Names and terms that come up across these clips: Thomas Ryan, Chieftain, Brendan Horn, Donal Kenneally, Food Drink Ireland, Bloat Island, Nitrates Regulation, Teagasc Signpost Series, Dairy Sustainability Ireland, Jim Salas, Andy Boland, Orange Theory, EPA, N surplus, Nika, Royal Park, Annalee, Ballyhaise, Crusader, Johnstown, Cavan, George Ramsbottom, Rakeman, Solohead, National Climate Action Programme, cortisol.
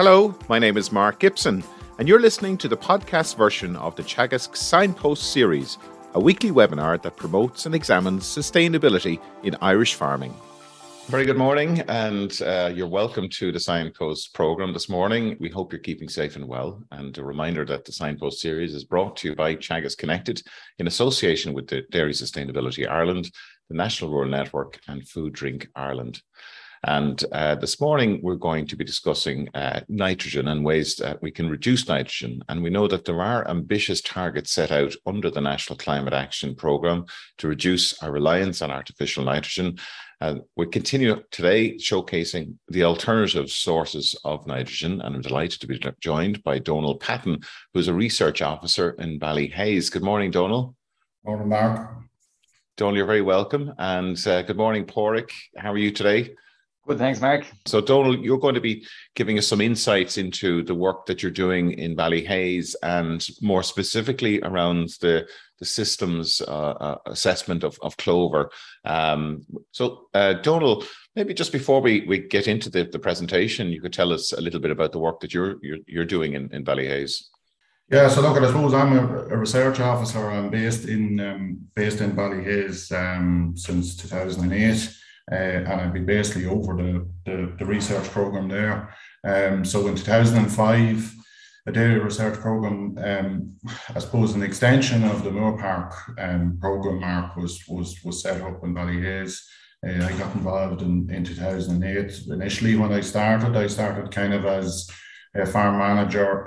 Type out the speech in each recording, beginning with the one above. Hello, my name is Mark Gibson, and you're listening to the podcast version of the Teagasc Signpost Series, a weekly webinar that promotes and examines sustainability in Irish farming. Very good morning, and you're welcome to the Signpost programme this morning. We hope you're keeping safe and well, and a reminder that the Signpost series is brought to you by Teagasc Connected in association with the Dairy Sustainability Ireland, the National Rural Network and Food Drink Ireland. And this morning we're going to be discussing nitrogen and ways that we can reduce nitrogen. And we know that there are ambitious targets set out under the National Climate Action Programme to reduce our reliance on artificial nitrogen. We continue today showcasing the alternative sources of nitrogen, and I'm delighted to be joined by Donal Patton, who's a research officer in Ballyhaise. Good morning, Donal. Morning, Mark. Donal, you're very welcome. And good morning, Porrick. How are you today? Good, thanks, Mark. So, Donal, you're going to be giving us some insights into the work that you're doing in Ballyhaise and more specifically around the systems assessment of clover. Donal, maybe just before we get into the presentation, you could tell us a little bit about the work that you're doing in Ballyhaise. Yeah, so look, I suppose I'm a research officer. I'm based in Ballyhaise since 2008. And I've been basically over the research programme there. So in 2005, a dairy research programme, I suppose an extension of the Moorepark programme, Mark, was set up in Ballyhaise. I got involved in 2008. Initially, when I started kind of as a farm manager,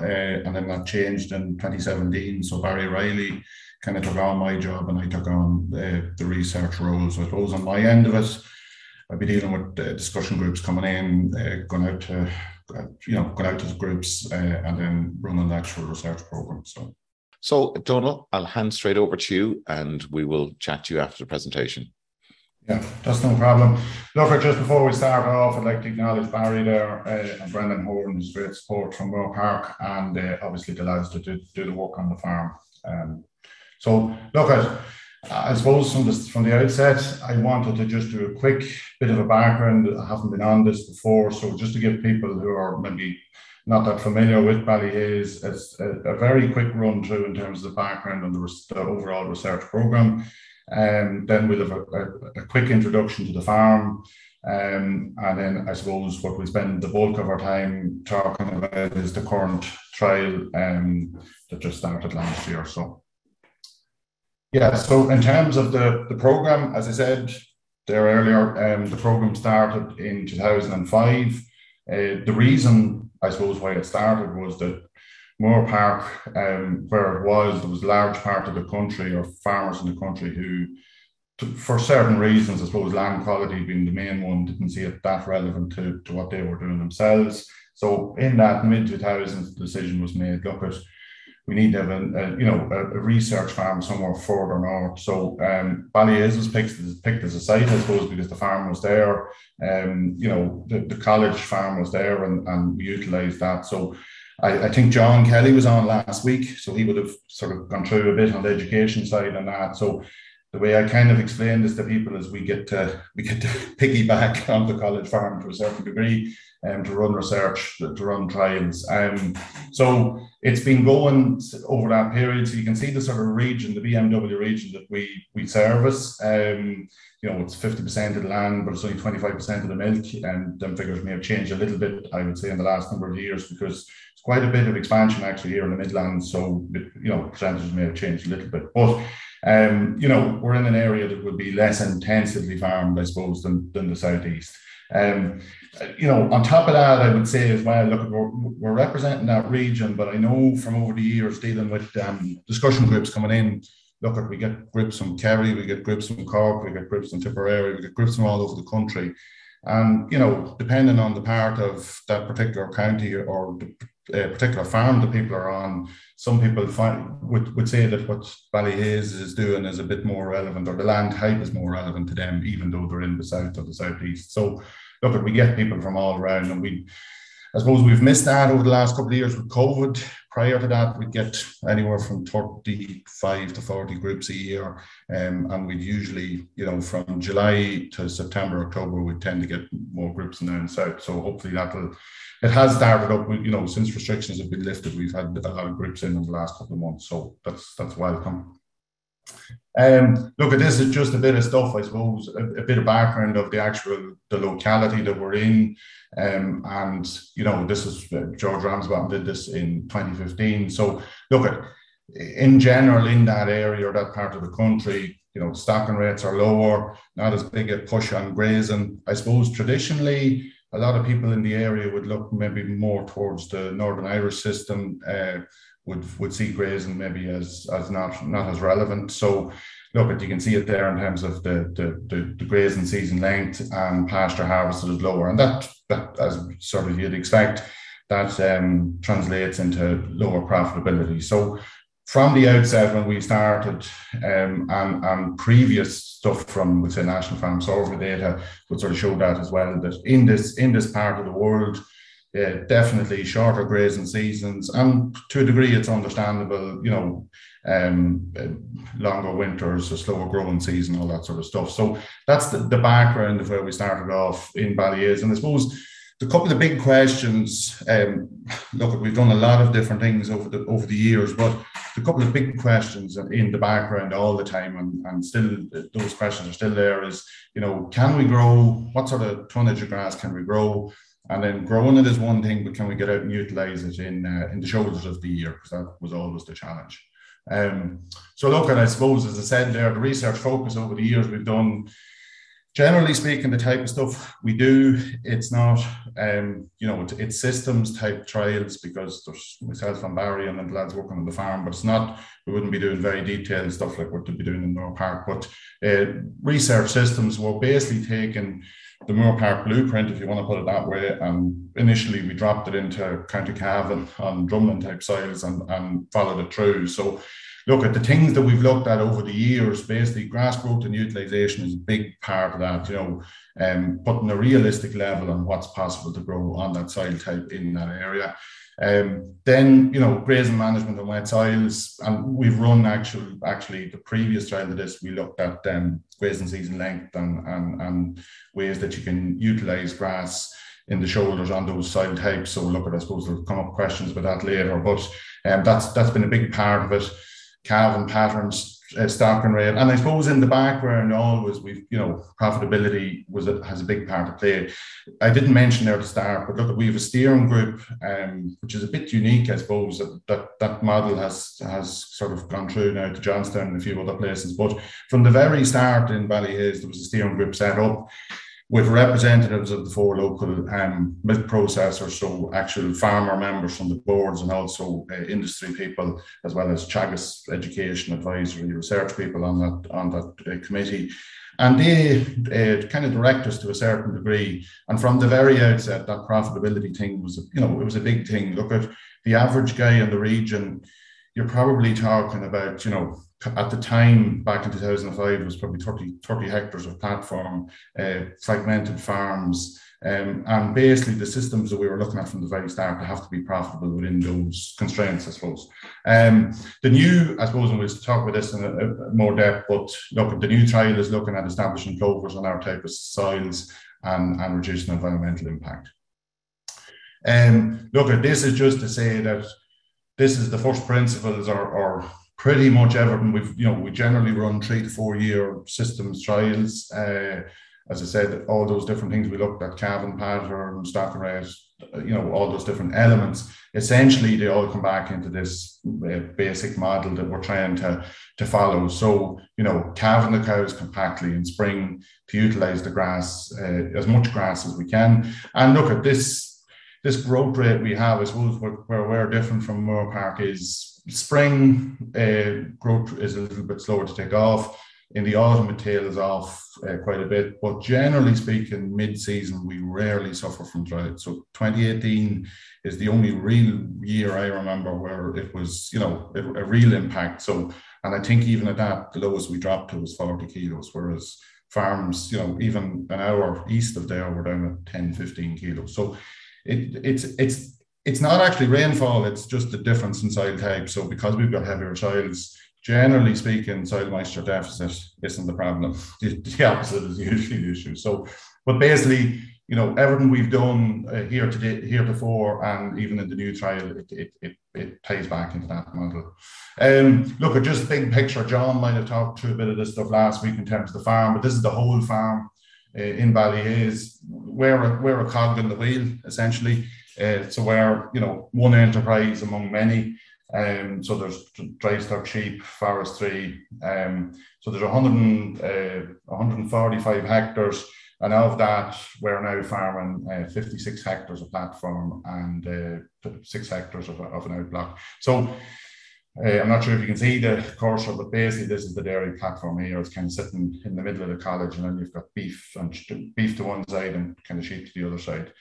and then that changed in 2017. So Barry Riley kind of took on my job, and I took on the research role. So I suppose on my end of it, I'll be dealing with discussion groups coming in, going out to the groups, and then running the actual research programme. So Donal, I'll hand straight over to you, and we will chat to you after the presentation. Yeah, that's no problem. Look, just before we start off, I'd like to acknowledge Barry there and Brendan Horn, who's great support from Royal Park, and obviously the lads that do the work on the farm. So look at. I suppose from the outset, I wanted to just do a quick bit of a background. I haven't been on this before, so just to give people who are maybe not that familiar with Ballyhaise, it's a very quick run through in terms of the background and the overall research programme. Then we'll have a quick introduction to the farm. And then I suppose what we spend the bulk of our time talking about is the current trial that just started last year. So. Yeah, so in terms of the programme, as I said there earlier, the programme started in 2005. The reason, I suppose, why it started was that Moorepark, where it was, there was a large part of the country, or farmers in the country who, for certain reasons, I suppose land quality being the main one, didn't see it that relevant to what they were doing themselves. So in that mid-2000s, the decision was made, look at, we need to have a research farm somewhere further north. So Ballyhaise was picked as a site, I suppose, because the farm was there. The college farm was there, and we utilised that. So I think John Kelly was on last week, so he would have sort of gone through a bit on the education side and that. So the way I kind of explain this to people is we get to piggyback on the college farm to a certain degree, to run research, to run trials. So it's been going over that period. So you can see the sort of region, the BMW region that we service. It's 50% of the land, but it's only 25% of the milk. And them figures may have changed a little bit, I would say, in the last number of years, because it's quite a bit of expansion actually here in the Midlands. So, percentages may have changed a little bit. But, we're in an area that would be less intensively farmed, I suppose, than the southeast. On top of that, I would say as well, look, we're representing that region, but I know from over the years dealing with discussion groups coming in, look, we get groups from Kerry, we get groups from Cork, we get groups from Tipperary, we get groups from all over the country. And, depending on the part of that particular county or a particular farm that people are on, some people would say that what Ballyhaise is doing is a bit more relevant, or the land type is more relevant to them, even though they're in the south or the southeast. So look, we get people from all around, and I suppose we've missed that over the last couple of years with COVID, Prior to that, we'd get anywhere from 35 to 40 groups a year, and we'd usually, you know, from July to September, October, we'd tend to get more groups in the down south. So hopefully it has started up, you know, since restrictions have been lifted, we've had a lot of groups in the last couple of months, so that's welcome. Look, this is just a bit of stuff, I suppose, a bit of background of the locality that we're in, and you know, this is George Ramsbottom did this in 2015. So look, in general, in that area or that part of the country, you know, stocking rates are lower, not as big a push on grazing. I suppose traditionally, a lot of people in the area would look maybe more towards the Northern Irish system. Would see grazing maybe as not as relevant. So look, you can see it there in terms of the grazing season length and pasture harvested is lower, and that as sort of you'd expect, that translates into lower profitability. So from the outset, when we started, and previous stuff from, we'd say, National Farm Survey data would sort of show that as well, that in this part of the world, definitely shorter grazing seasons, and to a degree it's understandable, you know, longer winters, a slower growing season, all that sort of stuff. So that's the background of where we started off in Ballyhaise. And I suppose the couple of big questions, look, we've done a lot of different things over the years, but the couple of big questions in the background all the time, and still those questions are still there, is, you know, can we grow, what sort of tonnage of grass can we grow? And then growing it is one thing, but can we get out and utilise it in the shoulders of the year? Because that was always the challenge. So look, and I suppose, as I said there, the research focus over the years we've done, generally speaking, the type of stuff we do, it's not, you know, it's systems type trials, because there's myself and Barry and the lads working on the farm, but it's not, we wouldn't be doing very detailed stuff like what we'd be doing in Moorepark, but research systems were basically taking the Moorepark blueprint, if you want to put it that way, and initially we dropped it into County Cavan on drumlin type soils and followed it through. So look, at the things that we've looked at over the years, basically grass growth and utilisation is a big part of that, you know, putting a realistic level on what's possible to grow on that soil type in that area. Then, you know, grazing management and wet soils, and we've run actually the previous trial to this, we looked at grazing season length and ways that you can utilise grass in the shoulders on those soil types. So look, I suppose there'll come up questions about that later, but that's been a big part of it. Calving patterns, stocking rate, and I suppose in the background always we've, you know, profitability has a big part to play. I didn't mention there to start, but look, we have a steering group, which is a bit unique, I suppose. That model has sort of gone through now to Johnstown and a few other places. But from the very start in Ballyhaise, there was a steering group set up with representatives of the four local milk processors, so actual farmer members from the boards, and also industry people, as well as Teagasc education, advisory, research people on that committee. And they kind of direct us to a certain degree. And from the very outset, that profitability thing was, you know, it was a big thing. Look, at the average guy in the region, you're probably talking about, you know, at the time, back in 2005, it was probably 30 hectares of platform, fragmented farms, and basically the systems that we were looking at from the very start have to be profitable within those constraints, I suppose. The new, I suppose, and we'll talk about this in a more depth, but look, the new trial is looking at establishing clovers on our type of soils and reducing environmental impact. Look, this is just to say that this is the first principles, or pretty much everything we've, you know, we generally run 3 to 4 year systems trials. As I said, all those different things we looked at, calving pattern, stocking rate, you know, all those different elements. Essentially, they all come back into this basic model that we're trying to follow. So, you know, calving the cows compactly in spring to utilize the grass, as much grass as we can. And look, at this growth rate we have, I suppose, where we're different from Moorepark is, spring growth is a little bit slower to take off. In the autumn, it tails off quite a bit. But generally speaking, mid-season, we rarely suffer from drought. So 2018 is the only real year I remember where it was, you know, a real impact. So, and I think even at that, the lowest we dropped to was 40 kilos, whereas farms, you know, even an hour east of there, were down at 10, 15 kilos. So it's It's not actually rainfall, it's just the difference in soil type. So because we've got heavier soils, generally speaking, soil moisture deficit isn't the problem. The opposite is usually the issue. So, but basically, you know, everything we've done heretofore, and even in the new trial, it ties back into that model. Look, at just big picture, John might have talked through a bit of this stuff last week in terms of the farm, but this is the whole farm in Ballyhaise. We're a cog in the wheel, essentially. So we're, you know, one enterprise among many. So there's dry stock, sheep, forestry. So there's 145 hectares, and of that, we're now farming 56 hectares of platform and 6 hectares of an outblock. So I'm not sure if you can see the cursor, but basically this is the dairy platform here. It's kind of sitting in the middle of the college, and then you've got beef to one side and kind of sheep to the other side.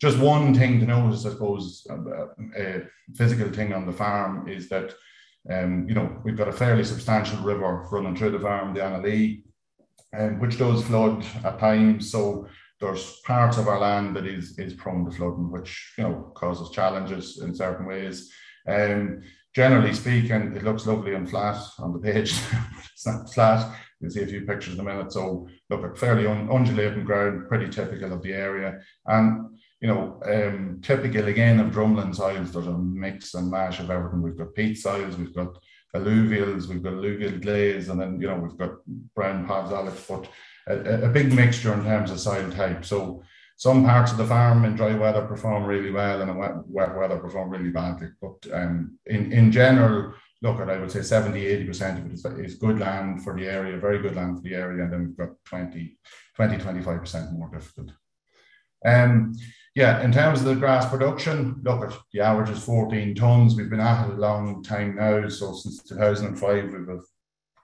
Just one thing to notice, I suppose, a physical thing on the farm is that, you know, we've got a fairly substantial river running through the farm, the Annalee, which does flood at times. So there's parts of our land that is prone to flooding, which, you know, causes challenges in certain ways. Generally speaking, it looks lovely and flat on the page, but it's not flat. You'll see a few pictures in a minute. So look, at fairly undulating ground, pretty typical of the area. And, you know, typical again of drumlin soils, there's a mix and mash of everything. We've got peat soils, we've got alluvials, we've got alluvial glaze, and then, you know, we've got brown pods, olive, but a big mixture in terms of soil type. So some parts of the farm in dry weather perform really well, and in wet weather perform really badly. But in general, look, I would say 70–80% of it is good land for the area, very good land for the area, and then we've got 20–25% more difficult. Yeah, in terms of the grass production, look, at the average is 14 tonnes. We've been at it a long time now. So since 2005, we've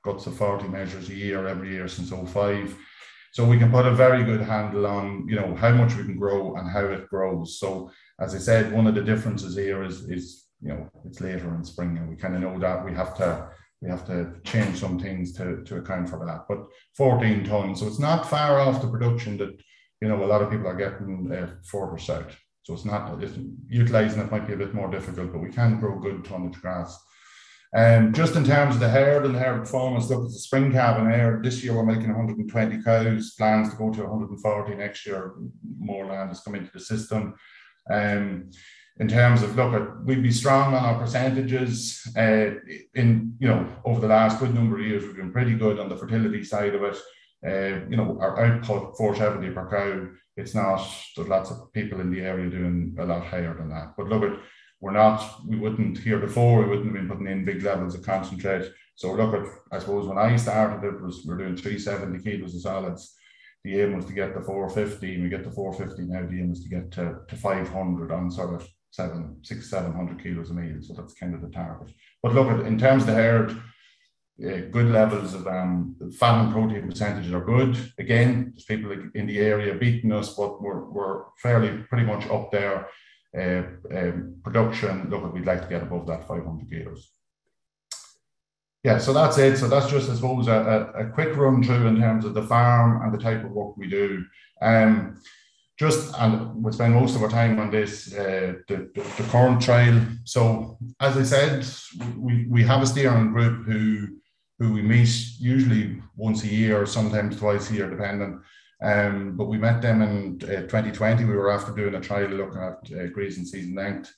got to 40 measures a year, every year since 2005. So we can put a very good handle on, you know, how much we can grow and how it grows. So as I said, one of the differences here is you know, it's later in spring, and we kind of know that we have to change some things to account for that. But 14 tonnes, so it's not far off the production that, you know, a lot of people are getting further south. So it's not, utilising it might be a bit more difficult, but we can grow good tonnage grass. Just in terms of the herd and herd performance, look, it's a spring calving herd. This year we're milking 120 cows, plans to go to 140 next year. More land has come into the system. In terms of, look, we'd be strong on our percentages. You know, over the last good number of years, we've been pretty good on the fertility side of it. You know, our output 470 per cow. It's not, there's lots of people in the area doing a lot higher than that. But look at, we wouldn't have been putting in big levels of concentrate. So look at, I suppose when I started, we were doing 370 kilos of solids. The aim was to get to 450, and we get to 450 now. The aim is to get to 500 on sort of 700 kilos a meal. So that's kind of the target. But look at, in terms of the herd, good levels of fat and protein percentages are good. Again, there's people in the area beating us, but we're fairly pretty much up there. Production, look, we'd like to get above that 500 kilos. Yeah, so that's it. So that's just, I suppose, a quick run through in terms of the farm and the type of work we do. And we'll spend most of our time on this, the current trial. So as I said, we have a steering group who we meet usually once a year, or sometimes twice a year, depending. But we met them in 2020. We were after doing a trial looking at grazing season length,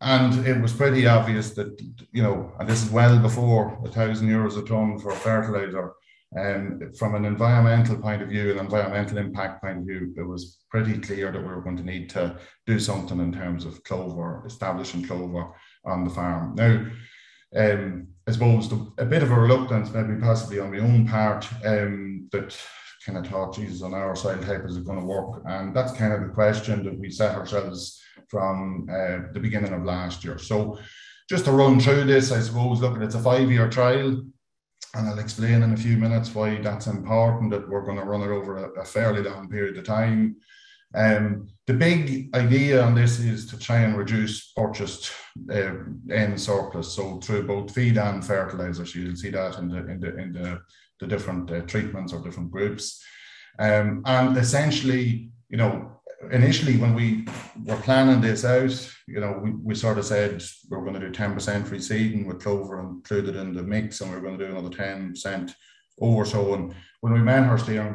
and it was pretty obvious that, you know, and this is well before €1,000 a tonne for fertiliser, from an environmental point of view, an environmental impact point of view, it was pretty clear that we were going to need to do something in terms of clover, establishing clover on the farm. Now, I suppose a bit of a reluctance, maybe possibly on my own part, that kind of thought, Jesus, on our soil type, is it going to work? And that's kind of the question that we set ourselves from the beginning of last year. So just to run through this, I suppose, look, it's a 5-year trial, and I'll explain in a few minutes why that's important, that we're going to run it over a fairly long period of time. The big idea on this is to try and reduce purchased end surplus, so through both feed and fertiliser. So you'll see that in the different treatments or different groups, and essentially, you know, initially when we were planning this out, you know, we sort of said we were going to do 10% free seeding with clover included in the mix, and we were going to do another 10% over sowing. When we met our steering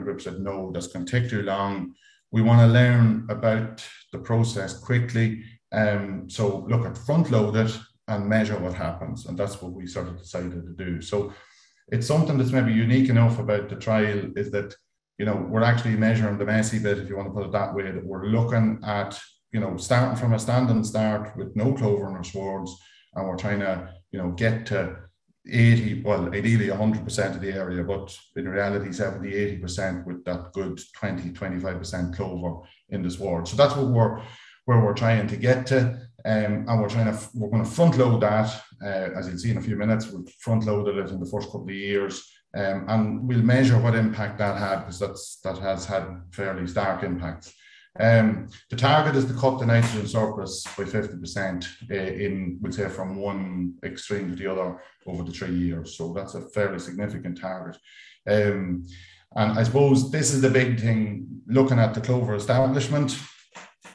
group said, no, that's going to take too long. We want to learn about the process quickly. So look at front load it and measure what happens. And that's what we sort of decided to do. So it's something that's maybe unique enough about the trial is that, you know, we're actually measuring the messy bit, if you want to put it that way, that we're looking at, you know, starting from a standing start with no clover in our swards, and we're trying to, you know, get to 80, well, ideally 100% of the area, but in reality 70, 80% with that good 20, 25% clover in the sward. So that's what where we're trying to get to. And we're going to front load that, as you'll see in a few minutes. We've front loaded it in the first couple of years. And we'll measure what impact that had, because that has had fairly stark impacts. The target is to cut the nitrogen surplus by 50% in, we'd say, from one extreme to the other over the 3 years. So that's a fairly significant target. And I suppose this is the big thing, looking at the clover establishment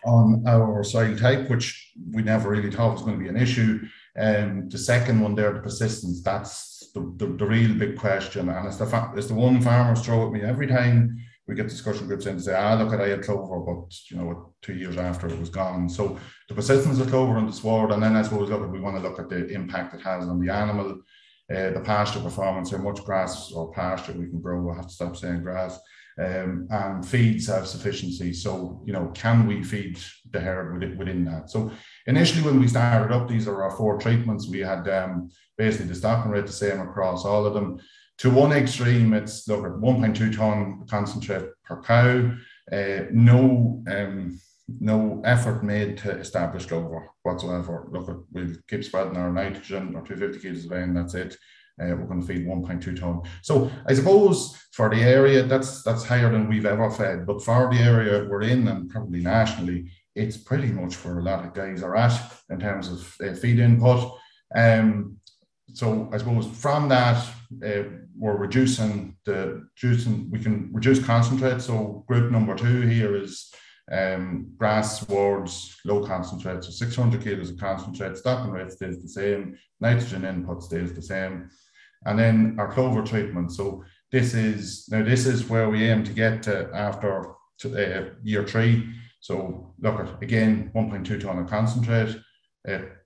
on our soil type, which we never really thought was going to be an issue. The second one there, the persistence, that's the real big question. And it's the one farmers throw at me every time we get discussion groups in to say, look, I had clover, but, you know, 2 years after it was gone. So the persistence of clover in the sward, and then I suppose, look, we want to look at the impact it has on the animal, the pasture performance, how much grass or pasture we can grow. I have to stop saying grass. And feed self-sufficiency. So, you know, can we feed the herd within that? So initially when we started up, these are our four treatments. We had basically the stocking rate the same across all of them. To one extreme, it's look at 1.2 tonne concentrate per cow. No effort made to establish clover whatsoever. Look at, we'll keep spreading our nitrogen or 250 kilos of grain, that's it. We're going to feed 1.2 tonne. So I suppose for the area, that's higher than we've ever fed. But for the area we're in, and probably nationally, it's pretty much where a lot of guys are at in terms of feed input. So I suppose from that, we're reducing. We can reduce concentrate. So group number two here is grass swards, low concentrate, so 600 kilos of concentrate. Stocking rate stays the same, nitrogen input stays the same, and then our clover treatment. So this is where we aim to get to after year three. So look at, again, 1.2 tonne of concentrate,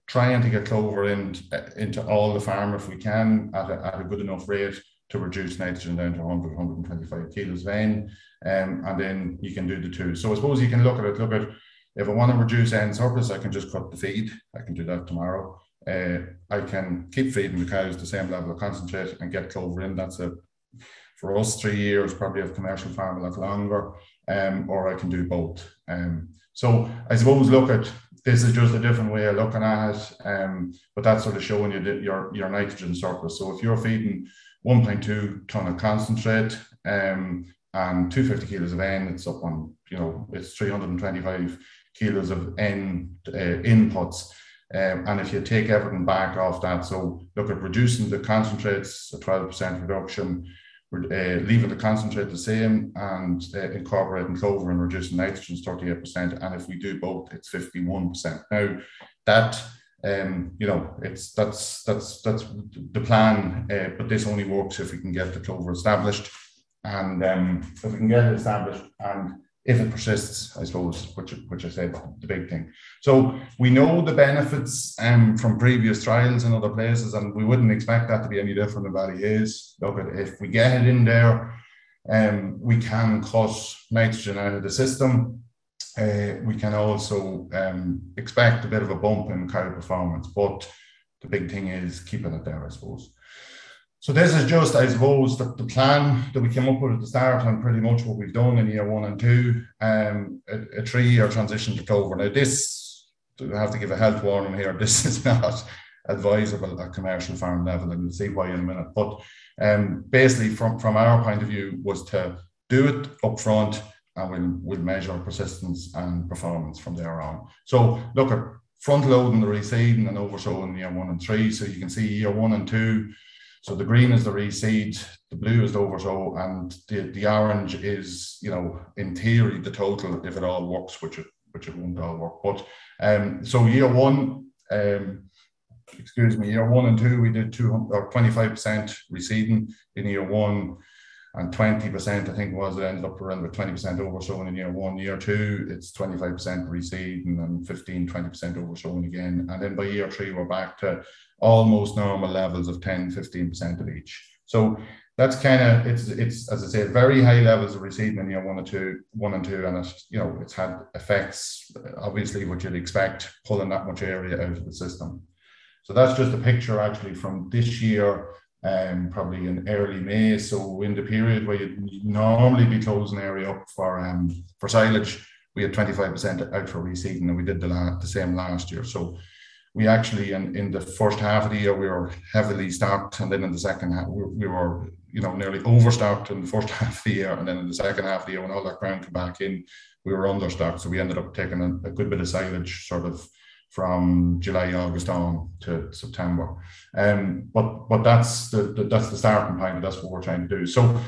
trying to get clover into all the farm if we can at a good enough rate to reduce nitrogen down to 100, 125 kilos then, and then you can do the two. So I suppose you can look at, if I want to reduce end surplus, I can just cut the feed. I can do that tomorrow. I can keep feeding the cows the same level of concentrate and get clover in. That's for us 3 years, probably of commercial farm a lot longer, or I can do both. So I suppose this is just a different way of looking at it, but that's sort of showing you your nitrogen surplus. So if you're feeding 1.2 tonne of concentrate and 250 kilos of N, it's up on, you know, it's 325 kilos of N inputs. And if you take everything back off that, so look at reducing the concentrates, a 12% reduction, leaving the concentrate the same, and incorporating clover and reducing nitrogen is 38%. And if we do both, it's 51%. Now that, you know, it's that's the plan, but this only works if we can get the clover established, and if we can get it established, and if it persists, I suppose, which I said the big thing. So we know the benefits from previous trials in other places, and we wouldn't expect that to be any different in Ballyhaise. Look at, if we get it in there, we can cut nitrogen out of the system. We can also expect a bit of a bump in cow performance, but the big thing is keeping it there, I suppose. So this is just, I suppose, the plan that we came up with at the start, and pretty much what we've done in year one and two, a 3 year transition to clover. Now this, I have to give a health warning here, this is not advisable at commercial farm level, and we'll see why in a minute. But basically from our point of view was to do it up front, and we'll measure persistence and performance from there on. So look at front loading the reseeding and oversowing year one and three. So you can see year one and two, So the green is the reseed, the blue is the oversow, and the orange is, you know, in theory, the total, if it all works, which it won't all work. But so year one, year 1 and 2, we did 25% reseeding in year one, and 20%, I think, was it ended up around with 20% oversowing in year one. Year two, it's 25% reseeding and 20% oversowing again. And then by year three, we're back to almost normal levels of 10-15% of each. So that's kind of, it's as I say, very high levels of reseeding in year one and two, and it's, you know, it's had effects, obviously, which you'd expect, pulling that much area out of the system. So that's just a picture actually from this year, probably in early May. So in the period where you'd normally be closing area up for silage, we had 25% out for reseeding, and we did the same last year. So we actually, in the first half of the year, we were heavily stocked, and then in the second half, we were, you know, nearly overstocked in the first half of the year, and then in the second half of the year, when all that ground came back in, we were understocked. So we ended up taking a good bit of silage sort of from July, August on to September. But that's the starting point, and that's what we're trying to do. So,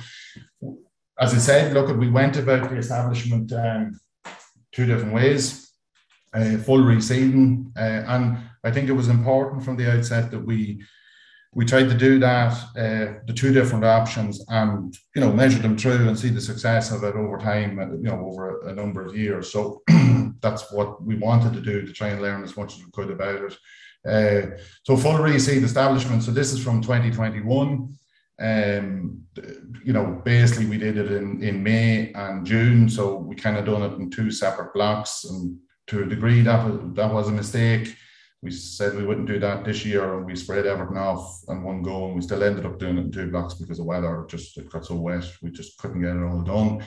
as I said, look, we went about the establishment two different ways, full reseeding, and I think it was important from the outset that we tried to do that, the two different options, and, you know, measure them through and see the success of it over time, you know, over a number of years. So that's what we wanted to do, to try and learn as much as we could about it. So full reseed establishment. So this is from 2021. You know, basically we did it in May and June. So we kind of done it in two separate blocks, and to a degree that was a mistake. We said we wouldn't do that this year, and we spread everything off in one go, and we still ended up doing it in two blocks because the weather just, it got so wet, we just couldn't get it all done.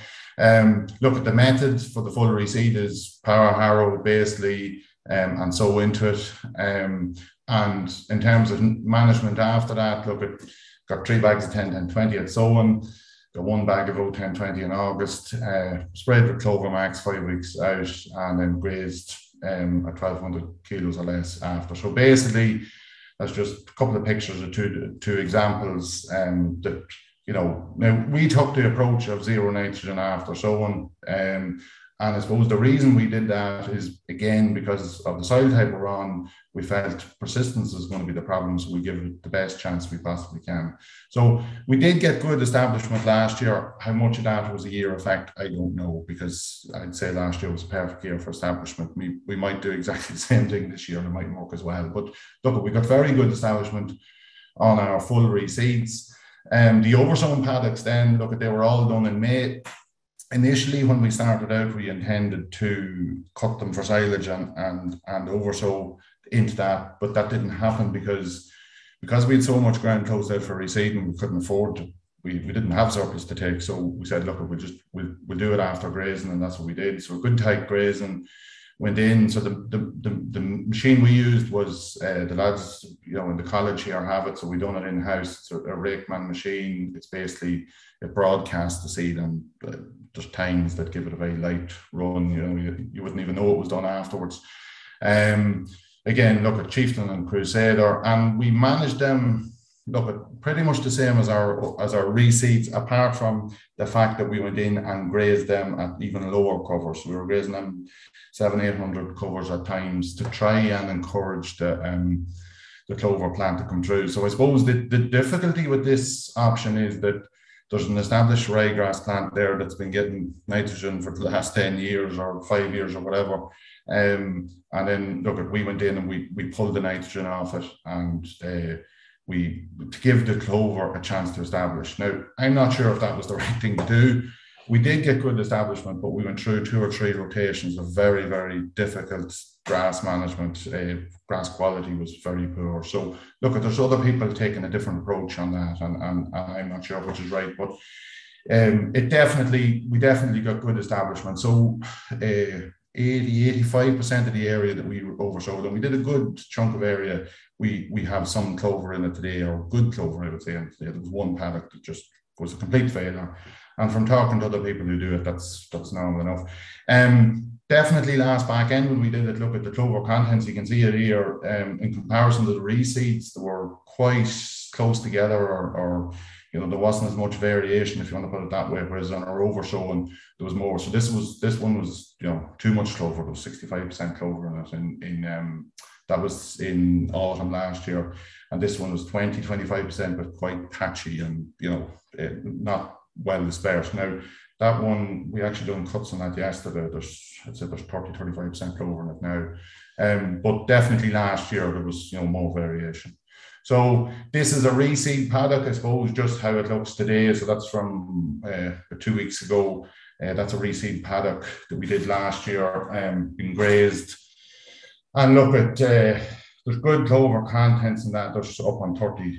Look at the methods for the full reseed is power harrow, basically, and sow into it. And in terms of management after that, look, it got 3 bags of 10-10-20 at sowing, got 1 bag of 0-10-20 in August, spread with Clover Max 5 weeks out, and then grazed at 1,200 kilos or less after. So basically, that's just a couple of pictures of two examples that, you know, now we took the approach of zero nitrogen after sowing. And I suppose the reason we did that is, again, because of the soil type we're on, we felt persistence is going to be the problem, so we give it the best chance we possibly can. So we did get good establishment last year. How much of that was a year effect, I don't know, because I'd say last year was a perfect year for establishment. We might do exactly the same thing this year, and it might work as well. But look, we got very good establishment on our full reseeds. The oversown paddocks then, look, they were all done in May. Initially, when we started out, we intended to cut them for silage and oversow into that, but that didn't happen because we had so much ground closed out for reseeding, we couldn't afford to. We didn't have surplus to take, so we said, look, we'll do it after grazing, and that's what we did. So a good tight grazing went in. So the machine we used was the lads, you know, in the college here have it, so we done it in house. It's a Rakeman machine. It's basically, it broadcasts the seed, and there's times that give it a very light run. You know, you wouldn't even know it was done afterwards. Again, look at Chieftain and Crusader, and we managed them, look, at pretty much the same as our reseeds, apart from the fact that we went in and grazed them at even lower covers. We were grazing them 700-800 covers at times to try and encourage the clover plant to come through. So I suppose the difficulty with this option is that there's an established ryegrass plant there that's been getting nitrogen for the last 10 years or 5 years or whatever. And then, look, we went in and we pulled the nitrogen off it, and we to give the clover a chance to establish. Now, I'm not sure if that was the right thing to do. We did get good establishment, but we went through 2 or 3 rotations of very, very difficult grass management. Grass quality was very poor. So, look, there's other people taking a different approach on that, and I'm not sure which is right, but we definitely got good establishment. So, 80-85% of the area that we oversowed, and we did a good chunk of area, we have some clover in it today, or good clover, I would say. There was one paddock that just was a complete failure, and from talking to other people who do it, that's normal enough. Definitely last back end when we did it, look at the clover contents, you can see it here in comparison to the reseeds, they were quite close together, or you know, there wasn't as much variation, if you want to put it that way, whereas on our overshowing there was more. So this one was, you know, too much clover. There was 65% clover in it in that was in autumn last year, and this one was 20-25%, but quite patchy and, you know, not well dispersed. Now that one, we actually done cuts on that yesterday. I'd say there's 30-35% clover in it now. But definitely last year there was, you know, more variation. So this is a reseed paddock, I suppose, just how it looks today. So that's from 2 weeks ago. That's a reseed paddock that we did last year, been grazed. And look at, there's good clover contents in that. There's up on 30-35%,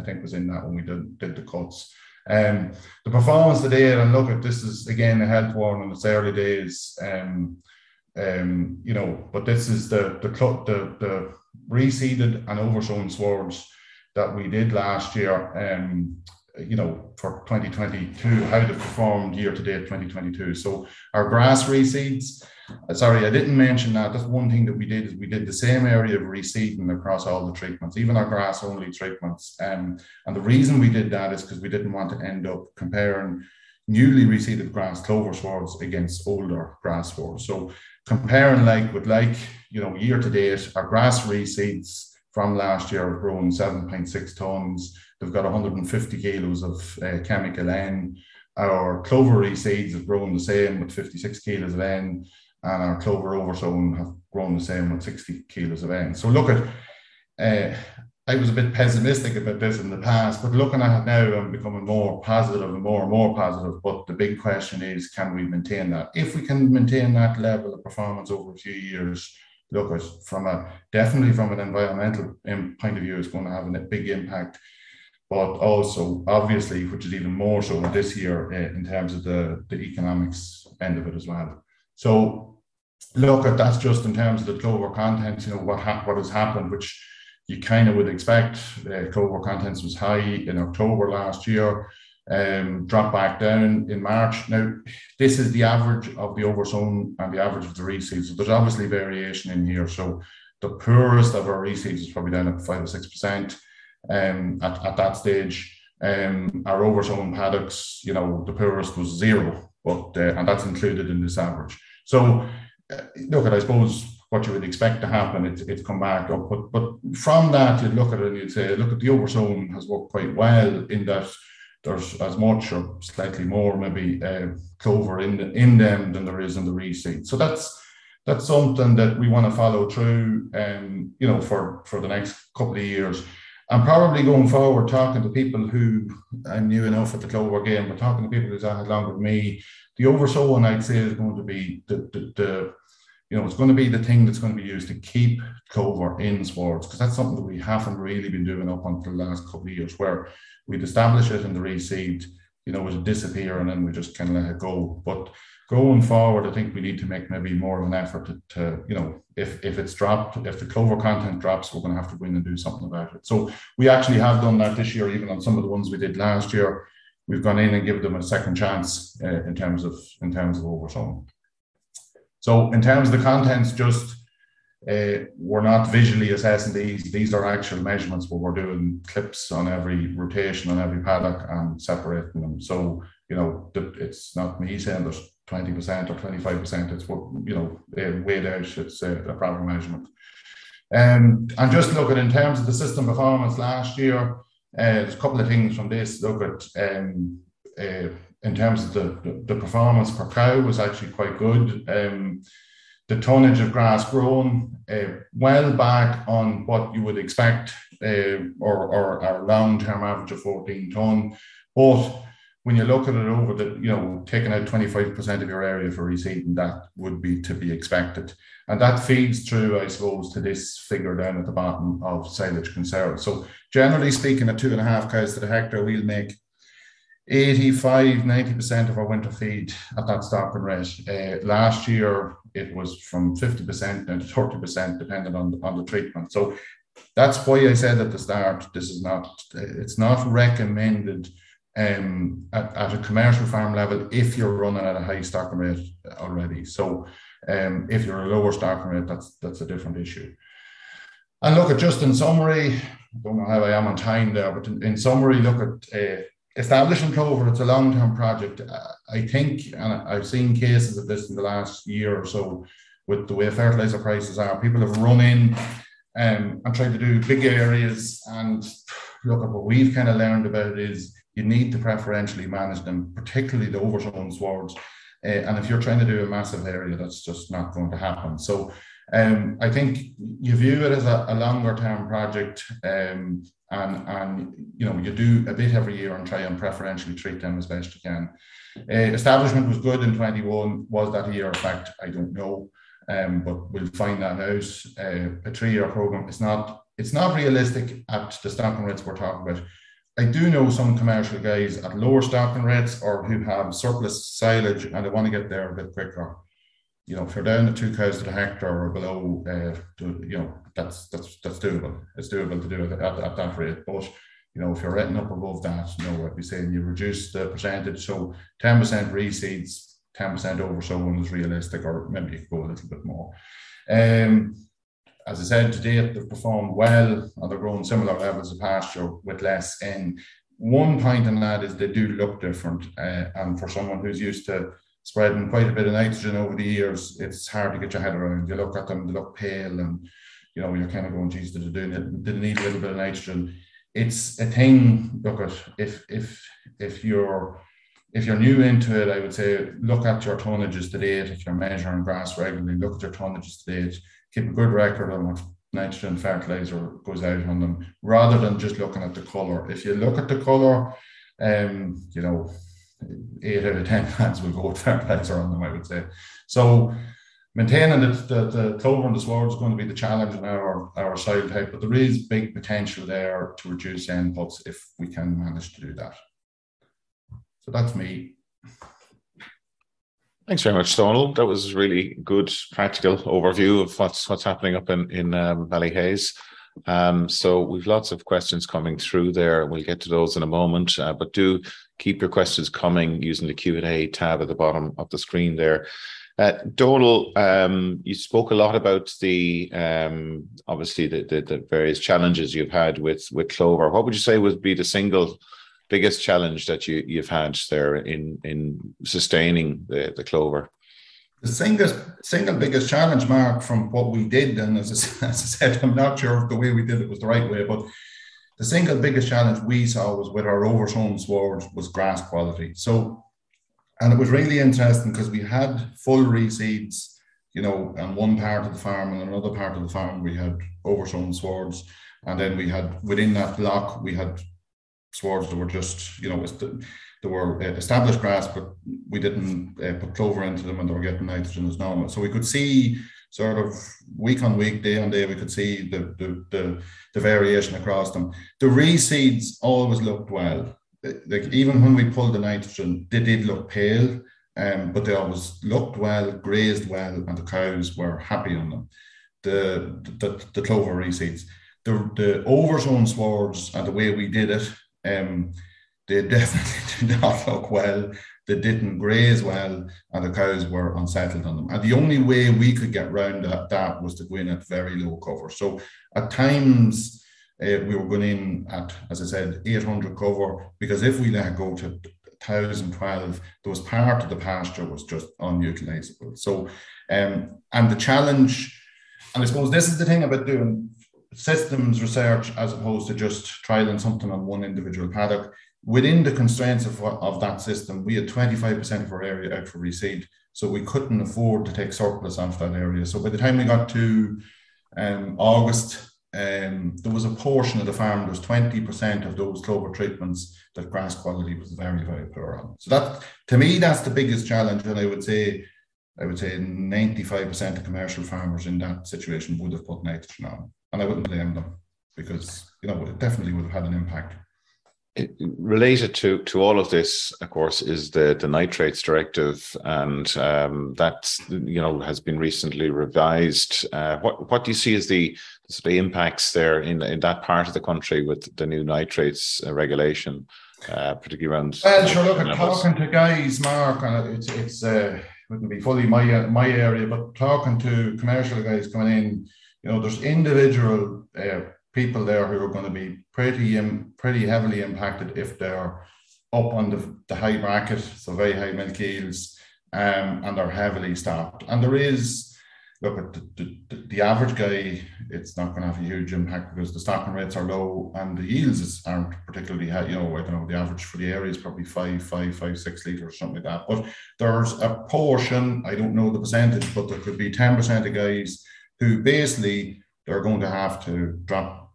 I think, was in that when we did the cuts. The performance today, and look at this, is again a health warning in its early days, you know, but this is the reseeded and oversown swards that we did last year, you know, for 2022, how they performed year to date 2022. So our grass reseeds, sorry, I didn't mention that. That's one thing that we did, is we did the same area of reseeding across all the treatments, even our grass only treatments. And the reason we did that is because we didn't want to end up comparing newly reseeded grass clover swards against older grass swards. So comparing like with like, you know, year to date, our grass reseeds from last year have grown 7.6 tons. They've got 150 kilos of chemical N. Our clover reseeds have grown the same with 56 kilos of N. And our clover oversown have grown the same with 60 kilos of N. So look at, I was a bit pessimistic about this in the past, but looking at it now, I'm becoming more positive and more positive. But the big question is, can we maintain that? If we can maintain that level of performance over a few years, look at, definitely from an environmental point of view, it's going to have a big impact. But also, obviously, which is even more so this year, in terms of the economics end of it as well. So look at, that's just in terms of the clover contents, you know, what has happened, which you kind of would expect. Clover contents was high in October last year, dropped back down in March. Now, this is the average of the oversown and the average of the reseeds. So there's obviously variation in here. So the poorest of our reseeds is probably down at 5 or 6% at that stage. Our oversown paddocks, you know, the poorest was 0. But, and that's included in this average. So, look at, I suppose, what you would expect to happen, it's come back up. But from that, you'd look at it and you'd say, look at the oversown has worked quite well in that there's as much or slightly more maybe clover in them than there is in the reseed. So that's something that we want to follow through, you know, for the next couple of years. I'm probably going forward talking to people who I'm new enough at the clover game, but talking to people who's had along with me, the oversowing, I'd say, is going to be the you know, it's going to be the thing that's going to be used to keep clover in swards, because that's something that we haven't really been doing up until the last couple of years, where we'd establish it in the reseed, you know, it would disappear and then we just kind of let it go. But going forward, I think we need to make maybe more of an effort to you know, if it's dropped, if the clover content drops, we're going to have to go in and do something about it. So we actually have done that this year, even on some of the ones we did last year. We've gone in and given them a second chance in terms of oversown. So in terms of the contents, just we're not visually assessing these. These are actual measurements where we're doing clips on every rotation, on every paddock, and separating them. So, you know, it's not me saying there's 20% or 25%. It's what, you know, weighed out. It's a proper measurement. And just look at, in terms of the system performance last year, there's a couple of things from this. Look at, in terms of the performance per cow was actually quite good. The tonnage of grass grown, well back on what you would expect, or our long-term average of 14 ton. But when you look at it over the, you know, taking out 25% of your area for reseeding, that would be to be expected. And that feeds through, I suppose, to this figure down at the bottom of silage conserved. So generally speaking, at 2.5 cows to the hectare, we'll make 85-90% of our winter feed at that stocking rate. Last year, it was from 50% down to 30%, depending on the treatment. So that's why I said at the start, this is not, it's not recommended at a commercial farm level if you're running at a high stocking rate already. So if you're a lower stocking rate, that's a different issue. And look at, just in summary, I don't know how I am on time there, but in summary, look at establishing Clover. It's a long-term project. I think, and I've seen cases of this in the last year or so, with the way fertilizer prices are, people have run in and tried to do big areas, and look at what we've kind of learned about it is you need to preferentially manage them, particularly the oversown swards. And if you're trying to do a massive area, that's just not going to happen. So I think you view it as a longer term project, and you know, you do a bit every year and try and preferentially treat them as best you can. Establishment was good in 21. Was that a year of fact? I don't know. But we'll find that out. A three-year program, it's not realistic at the stocking rates we're talking about. I do know some commercial guys at lower stocking rates or who have surplus silage and they want to get there a bit quicker. You know, if you're down at 2 cows to the hectare or below, you know, that's doable. It's doable to do it at that rate. But you know, if you're renting up above that, you know, I'd be saying you reduce the percentage. So 10% reseeds, 10% over someone is realistic, or maybe you could go a little bit more. As I said, to date, they've performed well, and they're growing similar levels of pasture with less N. One point in that is they do look different. And for someone who's used to spreading quite a bit of nitrogen over the years, it's hard to get your head around. You look at them, they look pale, and you know, you're kind of going, geez, did they need a little bit of nitrogen? It's a thing, look at, if you're new into it, I would say look at your tonnages to date. If you're measuring grass regularly, look at your tonnages to date. Keep a good record on what nitrogen fertilizer goes out on them, rather than just looking at the colour. If you look at the colour, you know, 8 out of 10 plants will go with fertilizer on them, I would say. So maintaining the clover and the sward is going to be the challenge in our soil type, but there is big potential there to reduce inputs if we can manage to do that. So that's me. Thanks very much, Donal. That was a really good practical overview of what's happening up in Ballyhaise. So we've lots of questions coming through there. We'll get to those in a moment, but do keep your questions coming using the Q&A tab at the bottom of the screen there. Donal, you spoke a lot about the obviously the various challenges you've had with Clover. What would you say would be the single biggest challenge that you've had there in sustaining the clover? The single biggest challenge, Mark, from what we did, and as I said, I'm not sure if the way we did it was the right way, but the single biggest challenge we saw was with our oversown swards was grass quality. So, and it was really interesting because we had full reseeds, you know, on one part of the farm, and another part of the farm we had oversown swards, and then we had, within that block, we had swards that were just, you know, they were established grass, but we didn't put clover into them, and they were getting nitrogen as normal. So we could see sort of week on week, day on day, we could see the variation across them. The reseeds always looked well. Like even when we pulled the nitrogen, they did look pale, but they always looked well, grazed well, and the cows were happy on them. The clover reseeds. The oversown swards and the way we did it, they definitely did not look well, they didn't graze well, and the cows were unsettled on them. And the only way we could get round that was to go in at very low cover. So at times we were going in at, as I said, 800 cover, because if we let go to 1012, there was part of the pasture was just unutilizable. So, and the challenge, and I suppose this is the thing about doing systems research as opposed to just trialing something on one individual paddock. Within the constraints of that system, we had 25% of our area out for reseed, so we couldn't afford to take surplus off that area. So by the time we got to August, there was a portion of the farm, there was 20% of those clover treatments that grass quality was very, very poor on. So that, to me, that's the biggest challenge, and I would say 95% of commercial farmers in that situation would have put nitrogen on. And I wouldn't blame them, because, you know, it definitely would have had an impact. Related to all of this, of course, is the Nitrates Directive, and that, you know, has been recently revised. What do you see as the impacts there in that part of the country with the new Nitrates Regulation? particularly around? Well, sure. Look, at talking to guys, Mark, and it's wouldn't be fully my area, but talking to commercial guys coming in, you know, there's individual people there who are going to be pretty heavily impacted if they're up on the high bracket, so very high milk yields, and are heavily stocked. And there is, look, at the average guy, it's not going to have a huge impact because the stocking rates are low and the yields aren't particularly high. You know, I don't know, the average for the area is probably 6 litres or something like that. But there's a portion, I don't know the percentage, but there could be 10% of guys who basically they're going to have to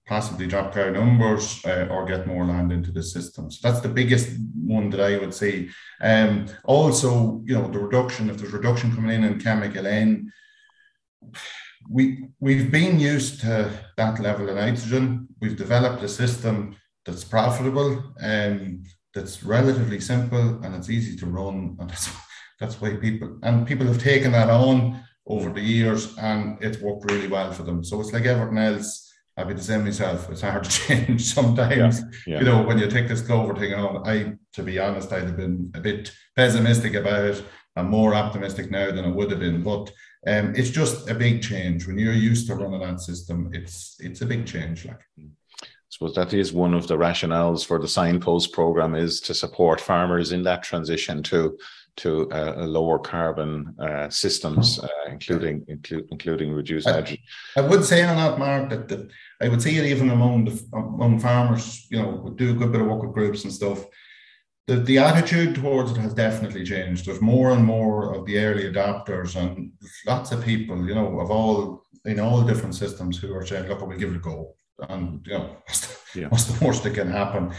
possibly drop cow numbers or get more land into the system. So that's the biggest one that I would see. Also, you know, the reduction, if there's reduction coming in chemical N, we've been used to that level of nitrogen. We've developed a system that's profitable and that's relatively simple and it's easy to run, and that's why people have taken that on over the years, and it's worked really well for them. So it's like everything else. I'll be the same myself. It's hard to change sometimes. Yeah. You know, when you take this Clover thing on, to be honest, I'd have been a bit pessimistic about it. I'm more optimistic now than I would have been, but it's just a big change. When you're used to running that system, it's a big change. Like, I suppose that is one of the rationales for the Signpost program, is to support farmers in that transition to lower carbon systems, including reduced nitrogen. I would say on that, Mark, that I would say it even among farmers. You know, we do a good bit of work with groups and stuff. The attitude towards it has definitely changed. There's more and more of the early adopters and lots of people, you know, in all different systems who are saying, look, we'll give it a go. And, you know, what's the worst that can happen?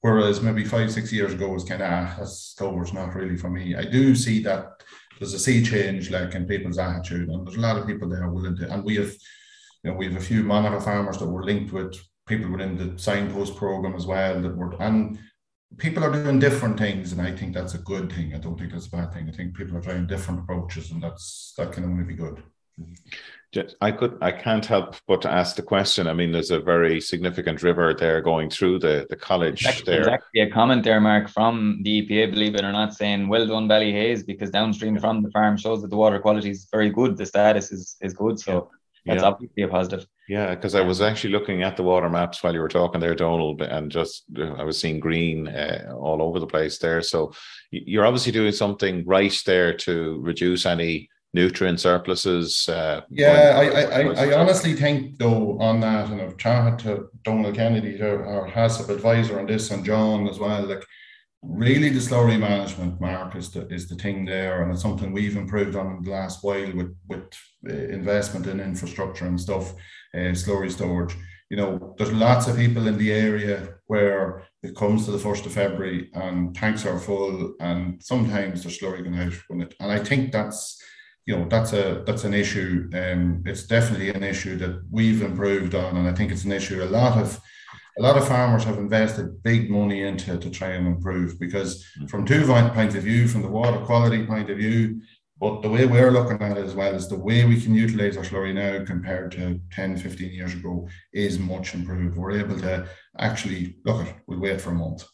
Whereas maybe 5-6 years ago, it was kind of, that's Clover's not really for me. I do see that there's a sea change, like, in people's attitude. And there's a lot of people there willing to, and we have a few monitor farmers that were linked with people within the Signpost program as well people are doing different things, and I think that's a good thing. I don't think that's a bad thing. I think people are trying different approaches, and that can only be good. I can't help but to ask the question. I mean, there's a very significant river there going through the college. There's actually a comment there, Mark, from the EPA, believe it or not, saying, well done, Ballyhaise, because downstream from the farm shows that the water quality is very good. The status is good. So that's obviously a positive. Yeah, because I was actually looking at the water maps while you were talking there, Donal, and just I was seeing green all over the place there. So you're obviously doing something right there to reduce any nutrient surpluses. I honestly think, though, on that, and I've chatted to Donal Kenneally, our HACCP advisor on this, and John as well, like, really the slurry management, Mark, is the thing there, and it's something we've improved on in the last while with investment in infrastructure and stuff, slurry storage. You know, there's lots of people in the area where it comes to the 1st of February and tanks are full, and sometimes there's slurry going out on it. And I think that's an issue. It's definitely an issue that we've improved on, and I think it's an issue a lot of farmers have invested big money into to try and improve, because from two points of view, from the water quality point of view, but the way we're looking at it as well is the way we can utilize our slurry now compared to 10-15 years ago is much improved. We're able to actually, we'll wait for a month.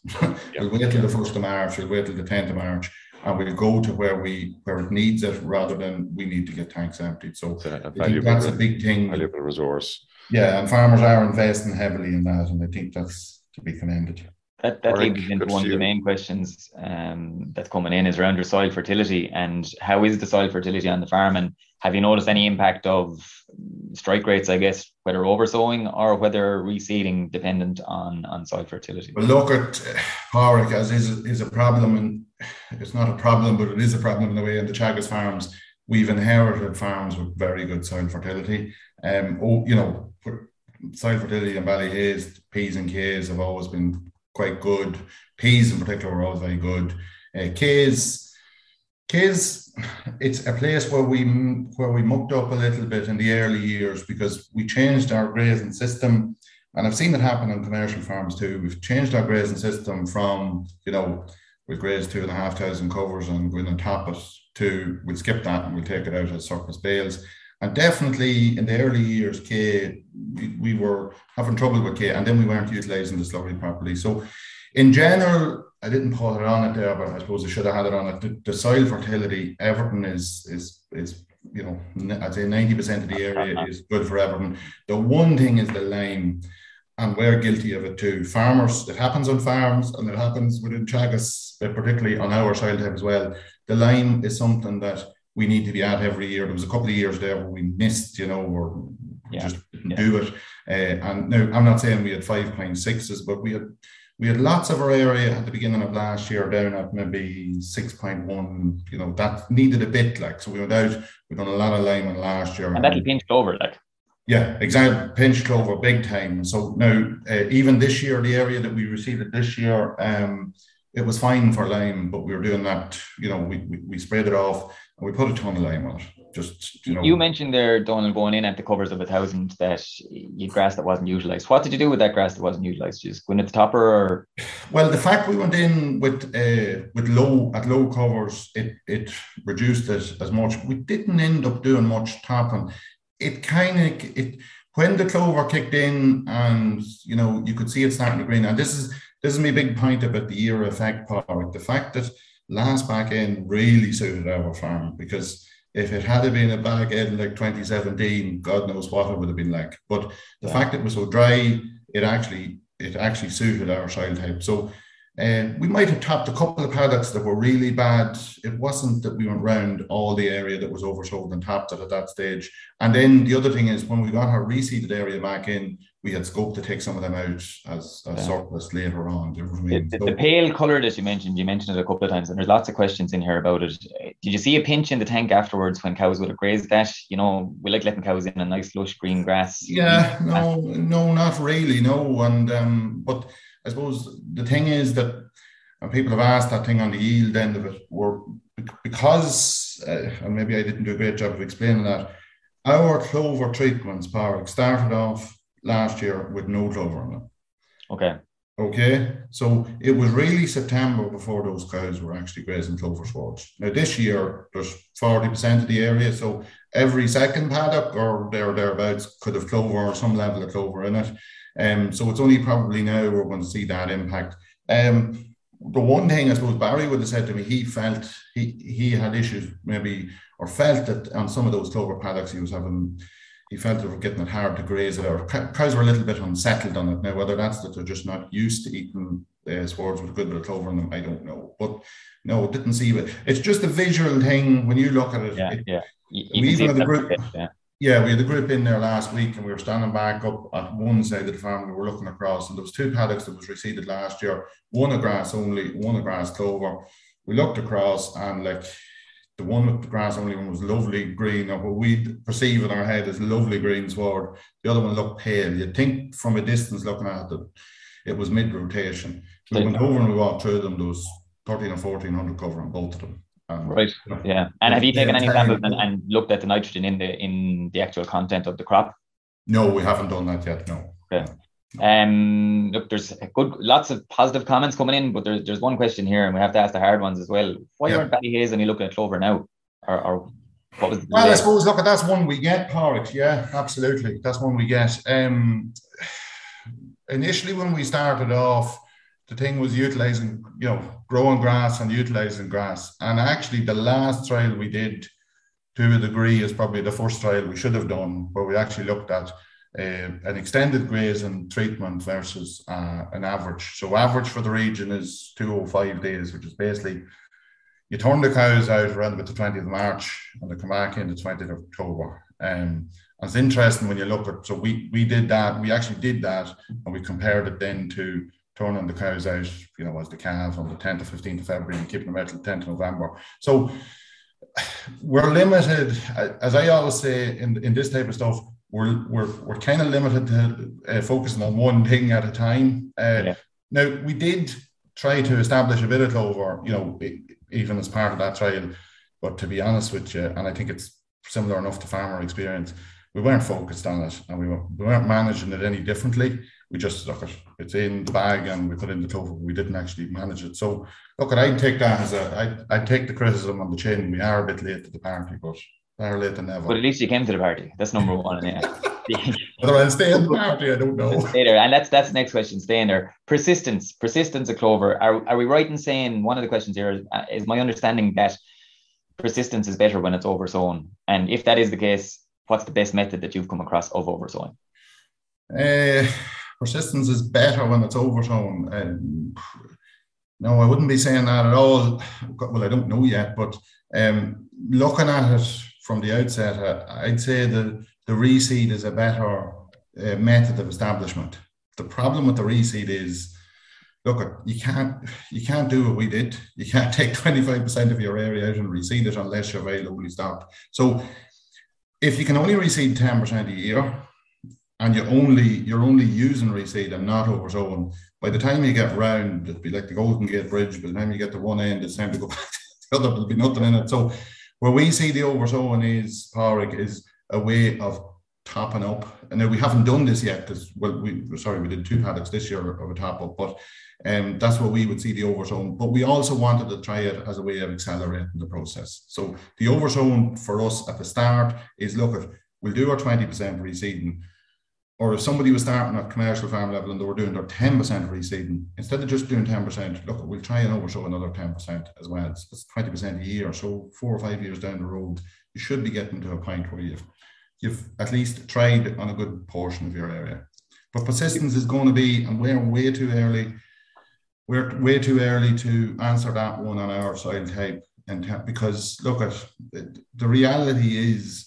We'll wait till the 1st of March, we'll wait till the 10th of March, and we'll go to where it needs it, rather than we need to get tanks emptied. So I think that's a big thing. Valuable resource. Yeah, and farmers are investing heavily in that, and I think that's to be commended. That leads into one of the main questions that's coming in, is around your soil fertility, and how is the soil fertility on the farm, and have you noticed any impact of strike rates, I guess, whether over-sowing or whether reseeding, dependent on soil fertility? Well, look, at Porrick is a problem, and it's not a problem, but it is a problem in a way. In the Teagasc farms, we've inherited farms with very good soil fertility. Soil fertility in Ballyhaise, peas and K's have always been quite good. Peas in particular were always very good. K's, it's a place where we mucked up a little bit in the early years because we changed our grazing system, and I've seen it happen on commercial farms too. We've changed our grazing system from, you know, we'll graze 2,500 covers and go in on top it, to we'll skip that and we'll take it out as surplus bales. And definitely in the early years, we were having trouble with K, and then we weren't utilising the slurry properly. So In general, I didn't put it on it there, but I suppose I should have had it on it. The soil fertility, everything is you know, I'd say 90% of the area is good for everything. The one thing is the lime, and we're guilty of it too. Farmers, it happens on farms, and it happens within Teagasc, particularly on our soil type as well. The lime is something that we need to be at every year. There was a couple of years there where we missed, you know, or do it. And now I'm not saying we had 5.6s, but we had lots of our area at the beginning of last year down at maybe 6.1, you know, that needed a bit, like, so we went out, we've done a lot of lime last year. And that'll pinch clover, like. Yeah, exactly, pinch clover, big time. So now, even this year, the area that we received it this year, it was fine for lime, but we were doing that, you know, we sprayed it off and we put a ton of lime on it. Just, you know. You mentioned there, Donal, going in at the covers of 1,000 that you grass that wasn't utilised. What did you do with that grass that wasn't utilised? Just going at the topper, or? Well, the fact we went in with low covers, it reduced it as much. We didn't end up doing much topping. When the clover kicked in, and you know you could see it starting to green. And this is my big point about the year effect part. The fact that last back end really suited our farm, because if it had been a back end like 2017, God knows what it would have been like. But the fact it was so dry, it actually suited our soil type. So we might have topped a couple of paddocks that were really bad. It wasn't that we went round all the area that was oversold and topped it at that stage. And then the other thing is, when we got our reseeded area back in, we had scope to take some of them out as surplus later on. Do you know what I mean? The pale colour that you mentioned it a couple of times, and there's lots of questions in here about it. Did you see a pinch in the tank afterwards when cows would have grazed that? You know, we like letting cows in a nice lush green grass. Yeah, no, not really, no. And but I suppose the thing is that, and people have asked that thing on the yield end of it, because and maybe I didn't do a great job of explaining that, our clover treatments, Park, started off last year with no clover on them. Okay, so it was really September before those cows were actually grazing clover swards. Now this year, there's 40% of the area, so every second paddock or thereabouts could have clover or some level of clover in it. So it's only probably now we're going to see that impact. The one thing I suppose Barry would have said to me, he felt he had issues maybe, or felt that on some of those clover paddocks he felt they were getting it hard to graze it, or cows were a little bit unsettled on it. Now, whether that's that they're just not used to eating swards with a good bit of clover in them, I don't know. But no, didn't see it. It's just a visual thing when you look at it. We had a group in there last week, and we were standing back up at one side of the farm. We were looking across, and there was two paddocks that was reseeded last year. One a grass only, one a grass clover. We looked across, and like the one with the grass only one was lovely green, or what we perceive in our head as lovely green sward. The other one looked pale. You'd think from a distance looking at it, it was mid-rotation. We went over and we walked through them. There was 13 or 1,400 cover on both of them. Right. Yeah. And have you taken any samples and looked at the nitrogen in the actual content of the crop? No, we haven't done that yet. No. Okay. Look, there's lots of positive comments coming in, but there's one question here, and we have to ask the hard ones as well. Why aren't Ballyhaise only looking at clover now? Or what was? Well, I suppose look, that's one we get, Pádraig. Yeah, absolutely, that's one we get. Initially, when we started off, the thing was utilizing, you know, growing grass and utilizing grass. And actually, the last trial we did, to a degree, is probably the first trial we should have done, where we actually looked at an extended grazing treatment versus an average. So average for the region is 205 days, which is basically you turn the cows out around about the 20th of March and they come back in the 20th of October. And it's interesting when you look at, so we actually did that, and we compared it then to turning the cows out, you know, as the calves on the 10th to 15th of February and keeping them out till the 10th of November. So we're limited, as I always say in this type of stuff, we're kind of limited to focusing on one thing at a time. Now, we did try to establish a bit of clover, you know, even as part of that trial. But to be honest with you, and I think it's similar enough to farmer experience, we weren't focused on it, and we weren't managing it any differently. We just, look, it's in the bag and we put in the clover. We didn't actually manage it. So, look, I'd take that as I'd take the criticism on the chin. We are a bit late to the party, but better late than never. But at least you came to the party. That's number one. Yeah. Whether I'll stay in the party, I don't know. Stay there. And that's the next question, staying there. Persistence of clover. Are we right in saying, one of the questions here is my understanding that persistence is better when it's oversown? And if that is the case, what's the best method that you've come across of oversowing? Persistence is better when it's oversown. No, I wouldn't be saying that at all. Well, I don't know yet, but looking at it from the outset, I'd say that the reseed is a better method of establishment. The problem with the reseed is, look, you can't do what we did. You can't take 25% of your area out and reseed it unless you're very locally stocked. So if you can only reseed 10% a year, and you're only using reseed and not oversown, by the time you get round, it'll be like the Golden Gate Bridge. By the time you get to one end, it's time to go back to the other. There'll be nothing in it. So where we see the oversowing is, Padraig, is a way of topping up. And now we haven't done this yet because, well, we did 2 paddocks this year of a top up, but that's where we would see the oversown. But we also wanted to try it as a way of accelerating the process. So the oversown for us at the start is, look, we'll do our 20% reseeding. Or if somebody was starting at commercial farm level and they were doing their 10% reseeding, instead of just doing 10%, look, we'll try and oversow another 10% as well. It's 20% a year. So 4 or 5 years down the road, you should be getting to a point where you've at least tried on a good portion of your area. But persistence is going to be, and we're way too early. We're way too early to answer that one on our soil type, and because look at the reality is,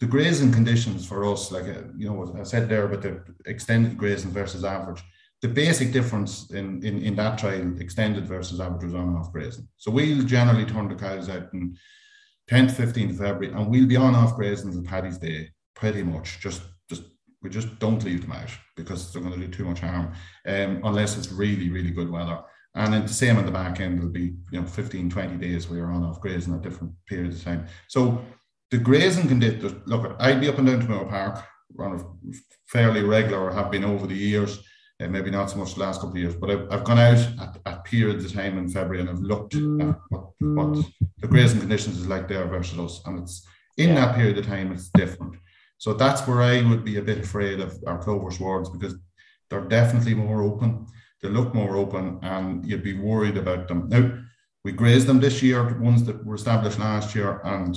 the grazing conditions for us, like I said there about the extended grazing versus average, the basic difference in that trial, extended versus average, was on and off grazing. So we'll generally turn the cows out on 10th, 15th of February, and we'll be on off grazing until Paddy's Day, pretty much. We just don't leave them out because they're going to do too much harm, unless it's really, really good weather. And then the same on the back end, it'll be 15, 20 days we are on off grazing at different periods of time. So the grazing conditions, look, I'd be up and down to Moorepark, run a fairly regular, have been over the years, and maybe not so much the last couple of years, but I've gone out at periods of time in February and I've looked at what the grazing conditions is like there versus us. And it's in that period of time, it's different. So that's where I would be a bit afraid of our clover swards, because they're definitely more open. They look more open and you'd be worried about them. Now, we grazed them this year, the ones that were established last year, and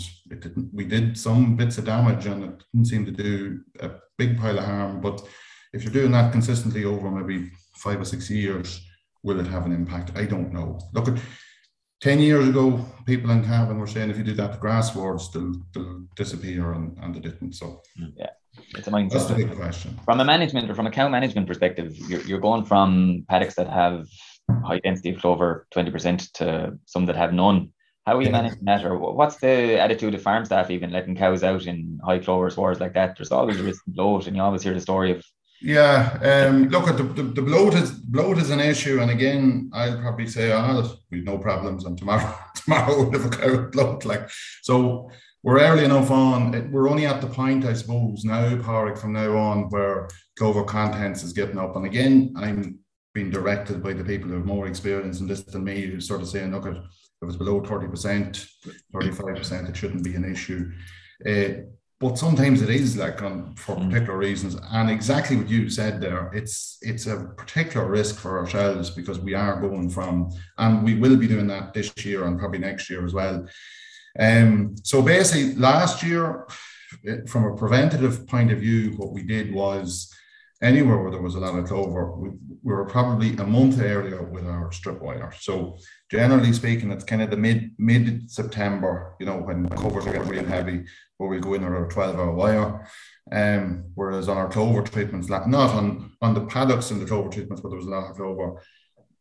we did some bits of damage and it didn't seem to do a big pile of harm. But if you're doing that consistently over maybe 5 or 6 years, will it have an impact? I don't know. Look, 10 years ago, people in Cavan were saying if you do that, the grass swards, they'll disappear, and they didn't. So yeah, it's a mindset. That's the big question. From a management or from a cow management perspective, you're going from paddocks that have high density of clover, 20%, to some that have none. How are you managing that, or what's the attitude of farm staff even letting cows out in high clover swards like that? There's always a risk of bloat, and you always hear the story of look at the bloat is an issue, and again I'll probably say we've no problems, and tomorrow we'll have a cow with bloat. So we're early enough on. We're only at the point, I suppose, now, Padraig, from now on, where clover contents is getting up. And again, I'm been directed by the people who have more experience in this than me, who sort of saying, look, if it was below 30%, 35%, it shouldn't be an issue. But sometimes it is, for particular reasons. And exactly what you said there, it's a particular risk for ourselves, because we are going from, and we will be doing that this year and probably next year as well. So basically last year, from a preventative point of view, what we did was, anywhere where there was a lot of clover, we were probably a month earlier with our strip wire. So generally speaking, it's kind of the mid-September, when covers are getting real heavy, where we go in with our 12-hour wire. Whereas on our clover treatments, not on the paddocks and the clover treatments, but there was a lot of clover,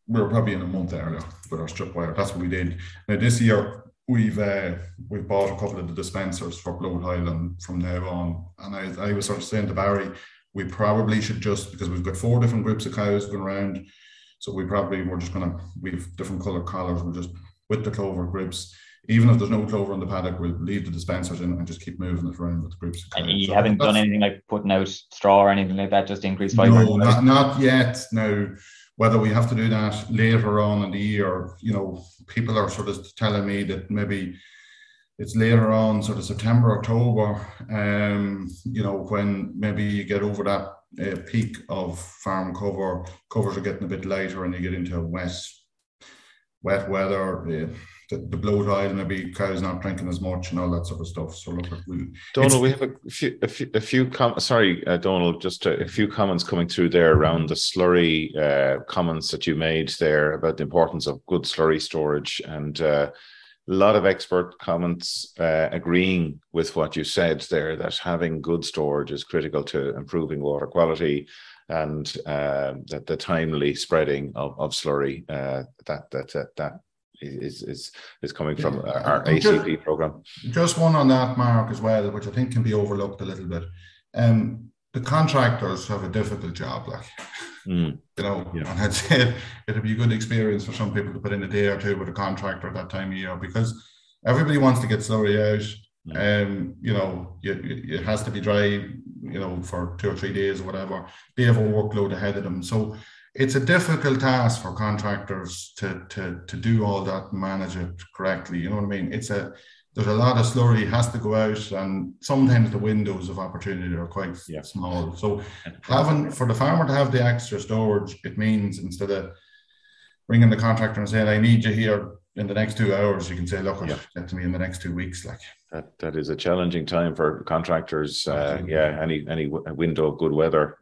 we were probably in a month earlier with our strip wire. That's what we did. Now this year, we've bought a couple of the dispensers for Bloat Island from now on. And I was sort of saying to Barry, we probably should just, because we've got 4 different groups of cows going around, so we've different colour collars, we're just with the clover groups. Even if there's no clover in the paddock, we'll leave the dispensers in and just keep moving it around with the groups of cows. And you haven't done anything like putting out straw or anything like that, just increase fibre? No, not yet. Now, whether we have to do that later on in the year, people are sort of telling me that maybe it's later on, sort of September, October, you know, when maybe you get over that peak of farm cover, covers are getting a bit lighter and you get into wet weather, the Bloat Island, maybe cows not drinking as much and all that sort of stuff. So look, Donal, we have a few comments coming through there around the slurry comments that you made there about the importance of good slurry storage, and a lot of expert comments agreeing with what you said there, that having good storage is critical to improving water quality, and that the timely spreading of slurry that is coming from our HACCP program. Just one on that, Mark, as well, which I think can be overlooked a little bit. The contractors have a difficult job, like. You know, yeah. And I'd say it'd be a good experience for some people to put in a day or two with a contractor that time of year, because everybody wants to get slurry out. You know, it has to be dry, you know, for 2 or 3 days or whatever. They have a workload ahead of them, so it's a difficult task for contractors to do all that and manage it correctly. You know what I mean? There's a lot of slurry has to go out, and sometimes the windows of opportunity are quite small. So having, for the farmer to have the extra storage, it means instead of ringing the contractor and saying, I need you here in the next 2 hours, you can say, look, get to me in the next 2 weeks. Like that is a challenging time for contractors. Any window of good weather,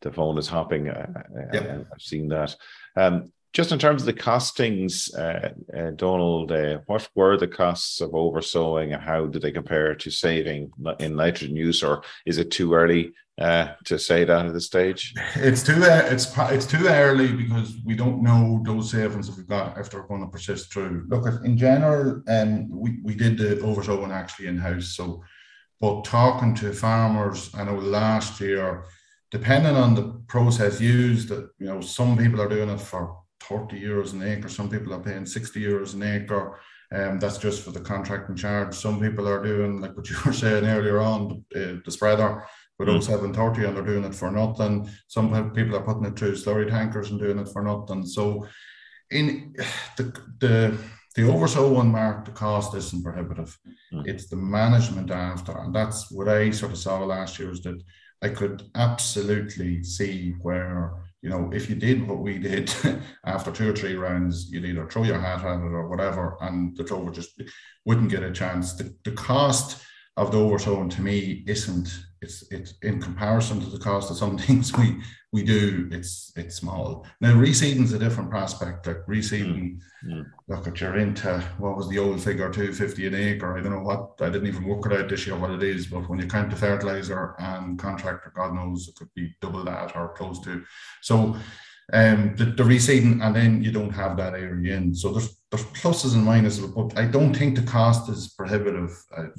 the phone is hopping. I've seen that. Just in terms of the costings, Donal, what were the costs of oversowing, and how do they compare to saving in nitrogen use? Or is it too early to say that at this stage? It's too early, because we don't know those savings that we've got if they're going to persist through. Look, in general, we did the oversowing actually in house. So, but talking to farmers, I know last year, depending on the process used, you know, some people are doing it for 30 euros an acre, some people are paying 60 euros an acre, and that's just for the contracting charge. Some people are doing, like what you were saying earlier on, the spreader with 0730, and they're doing it for nothing. Some people are putting it through slurry tankers and doing it for nothing. So in the oversow one, Mark, the cost isn't prohibitive. It's the management after, and that's what I sort of saw last year, is that I could absolutely see where, you know, if you did what we did after 2 or 3 rounds, you'd either throw your hat at it or whatever, and the clover just wouldn't get a chance. The cost of the oversowing, to me, it's in comparison to the cost of some things we do, it's small. Now, reseeding's a different prospect. Like reseeding, look at your into, what was the old figure, 250 an acre? I don't know what, I didn't even work it out this year what it is, but when you count the fertilizer and contractor, God knows, it could be double that or close to. So the reseeding, and then you don't have that area in. So there's pluses and minuses, but I don't think the cost is prohibitive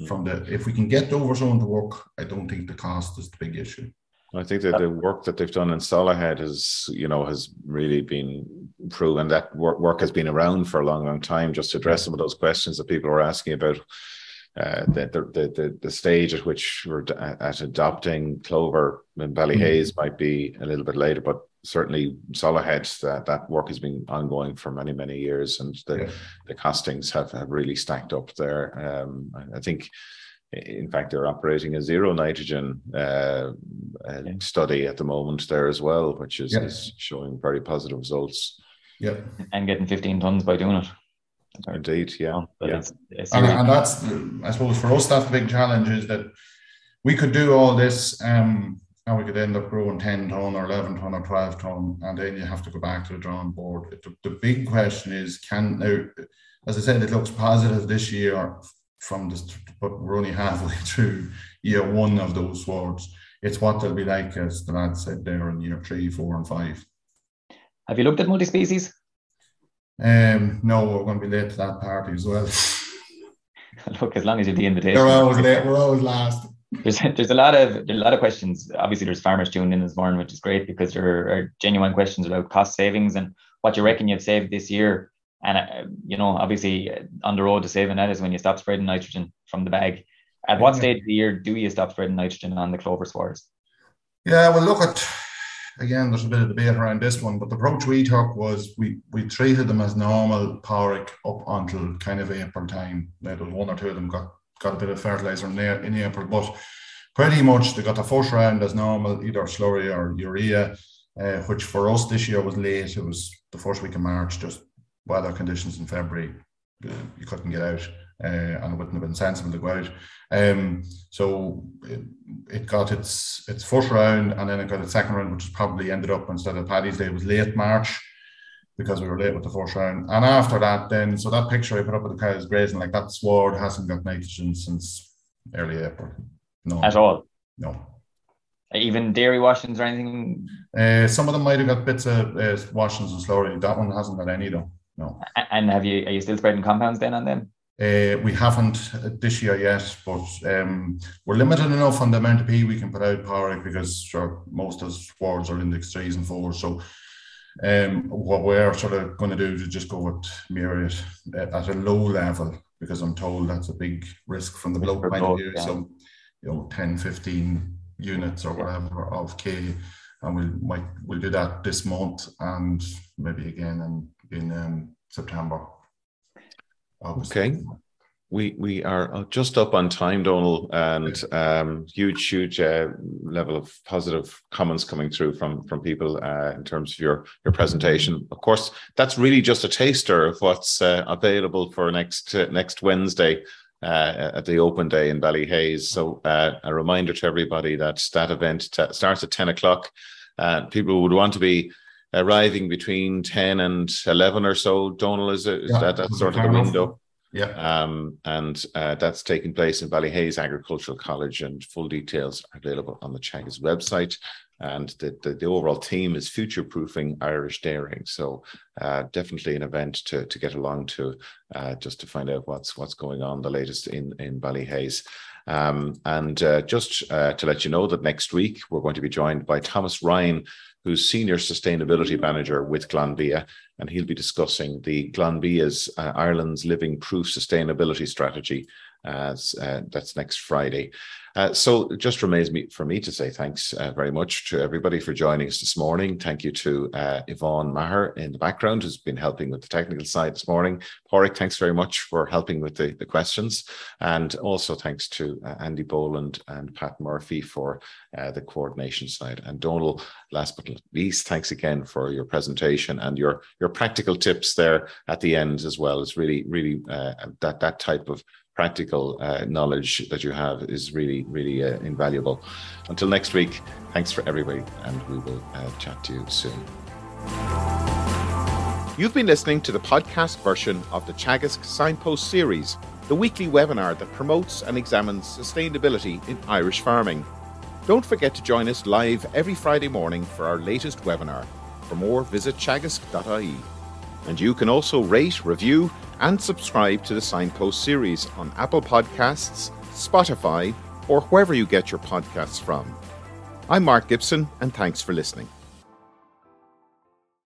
from the, if we can get the oversown to work, I don't think the cost is the big issue. I think that the work that they've done in Solohead has really been proven. That work has been around for a long, long time, just to address some of those questions that people are asking about the stage at which we're at adopting clover in Ballyhaise might be a little bit later, but certainly Solohead, that work has been ongoing for many, many years, and the costings have really stacked up there. I think, in fact, they're operating a zero nitrogen study at the moment there as well, which is showing very positive results. Yeah, and getting 15 tons by doing it. Indeed, yeah. And that's, I suppose, for us, that's the big challenge, is that we could do all this and we could end up growing 10 ton or 11 ton or 12 ton, and then you have to go back to the drawing board. The big question is, now, as I said, it looks positive this year from this, but we're only halfway through year one of those swords. It's what they'll be like, as the lad said there, in year 3, 4 and 5. Have you looked at multi-species? No, we're going to be late to that party as well. Look, as long as you have the invitation. We're always late, we're always last. There's a lot of questions. Obviously, there's farmers tuning in this morning, which is great, because there are genuine questions about cost savings and what you reckon you've saved this year. And, you know, obviously, on the road to saving that is when you stop spreading nitrogen from the bag. At what stage of the year do you stop spreading nitrogen on the clover swards? Yeah, well, look at again, there's a bit of debate around this one, but the approach we took was we treated them as normal PORIC up until kind of April time. Now, there was one or two of them got a bit of fertiliser in April, but pretty much they got the first round as normal, either slurry or urea, which for us this year was late. It was the first week of March, just weather conditions in February. You couldn't get out, and it wouldn't have been sensible to go out. So it got its first round, and then it got its second round, which probably ended up, instead of Paddy's Day, it was late March, because we were late with the first round. And after that then, so that picture I put up with the cows grazing, like that sward hasn't got nitrogen since early April. No. At all? No. Even dairy washings or anything? Some of them might have got bits of washings and slurry. That one hasn't got any though, no. And are you still spreading compounds then on them? We haven't this year yet, but we're limited enough on the amount of pea we can put out PORIC, because sure, most of the swards are index 3s and 4s. So what we're sort of going to do is just go with muriate at a low level, because I'm told that's a big risk from the bloat point of view. Yeah. So, you know, 10, 15 units or whatever of K, and we'll do that this month, and maybe again in September. Obviously. Okay, we are just up on time, Donal, and huge level of positive comments coming through from people in terms of your presentation. Of course, that's really just a taster of what's available for next Wednesday at the open day in Ballyhaise. So a reminder to everybody that that event starts at 10 o'clock. People would want to be arriving between 10 and 11 or so, Donal, is that sort of the window? Yeah. And that's taking place in Ballyhaise Agricultural College, and full details are available on the Teagasc website. And the overall theme is future-proofing Irish dairying. So definitely an event to get along to, just to find out what's going on, the latest in Ballyhaise. And just to let you know that next week we're going to be joined by Thomas Ryan, who's Senior Sustainability Manager with Glanbia, and he'll be discussing the Glanbia's Ireland's Living Proof Sustainability Strategy. That's next Friday. So it just remains for me to say thanks very much to everybody for joining us this morning. Thank you to Yvonne Maher in the background, who's been helping with the technical side this morning. Padraig, thanks very much for helping with the questions. And also thanks to Andy Boland and Pat Murphy for the coordination side. And Donal, last but not least, thanks again for your presentation and your practical tips there at the end as well. It's really that type of practical knowledge that you have is really invaluable. Until next week, thanks for everybody, and we will chat to you soon. You've been listening to the podcast version of the Teagasc Signpost Series, the weekly webinar that promotes and examines sustainability in Irish farming. Don't forget to join us live every Friday morning for our latest webinar. For more, visit teagasc.ie. And you can also rate, review, and subscribe to the Signpost Series on Apple Podcasts, Spotify, or wherever you get your podcasts from. I'm Mark Gibson, and thanks for listening.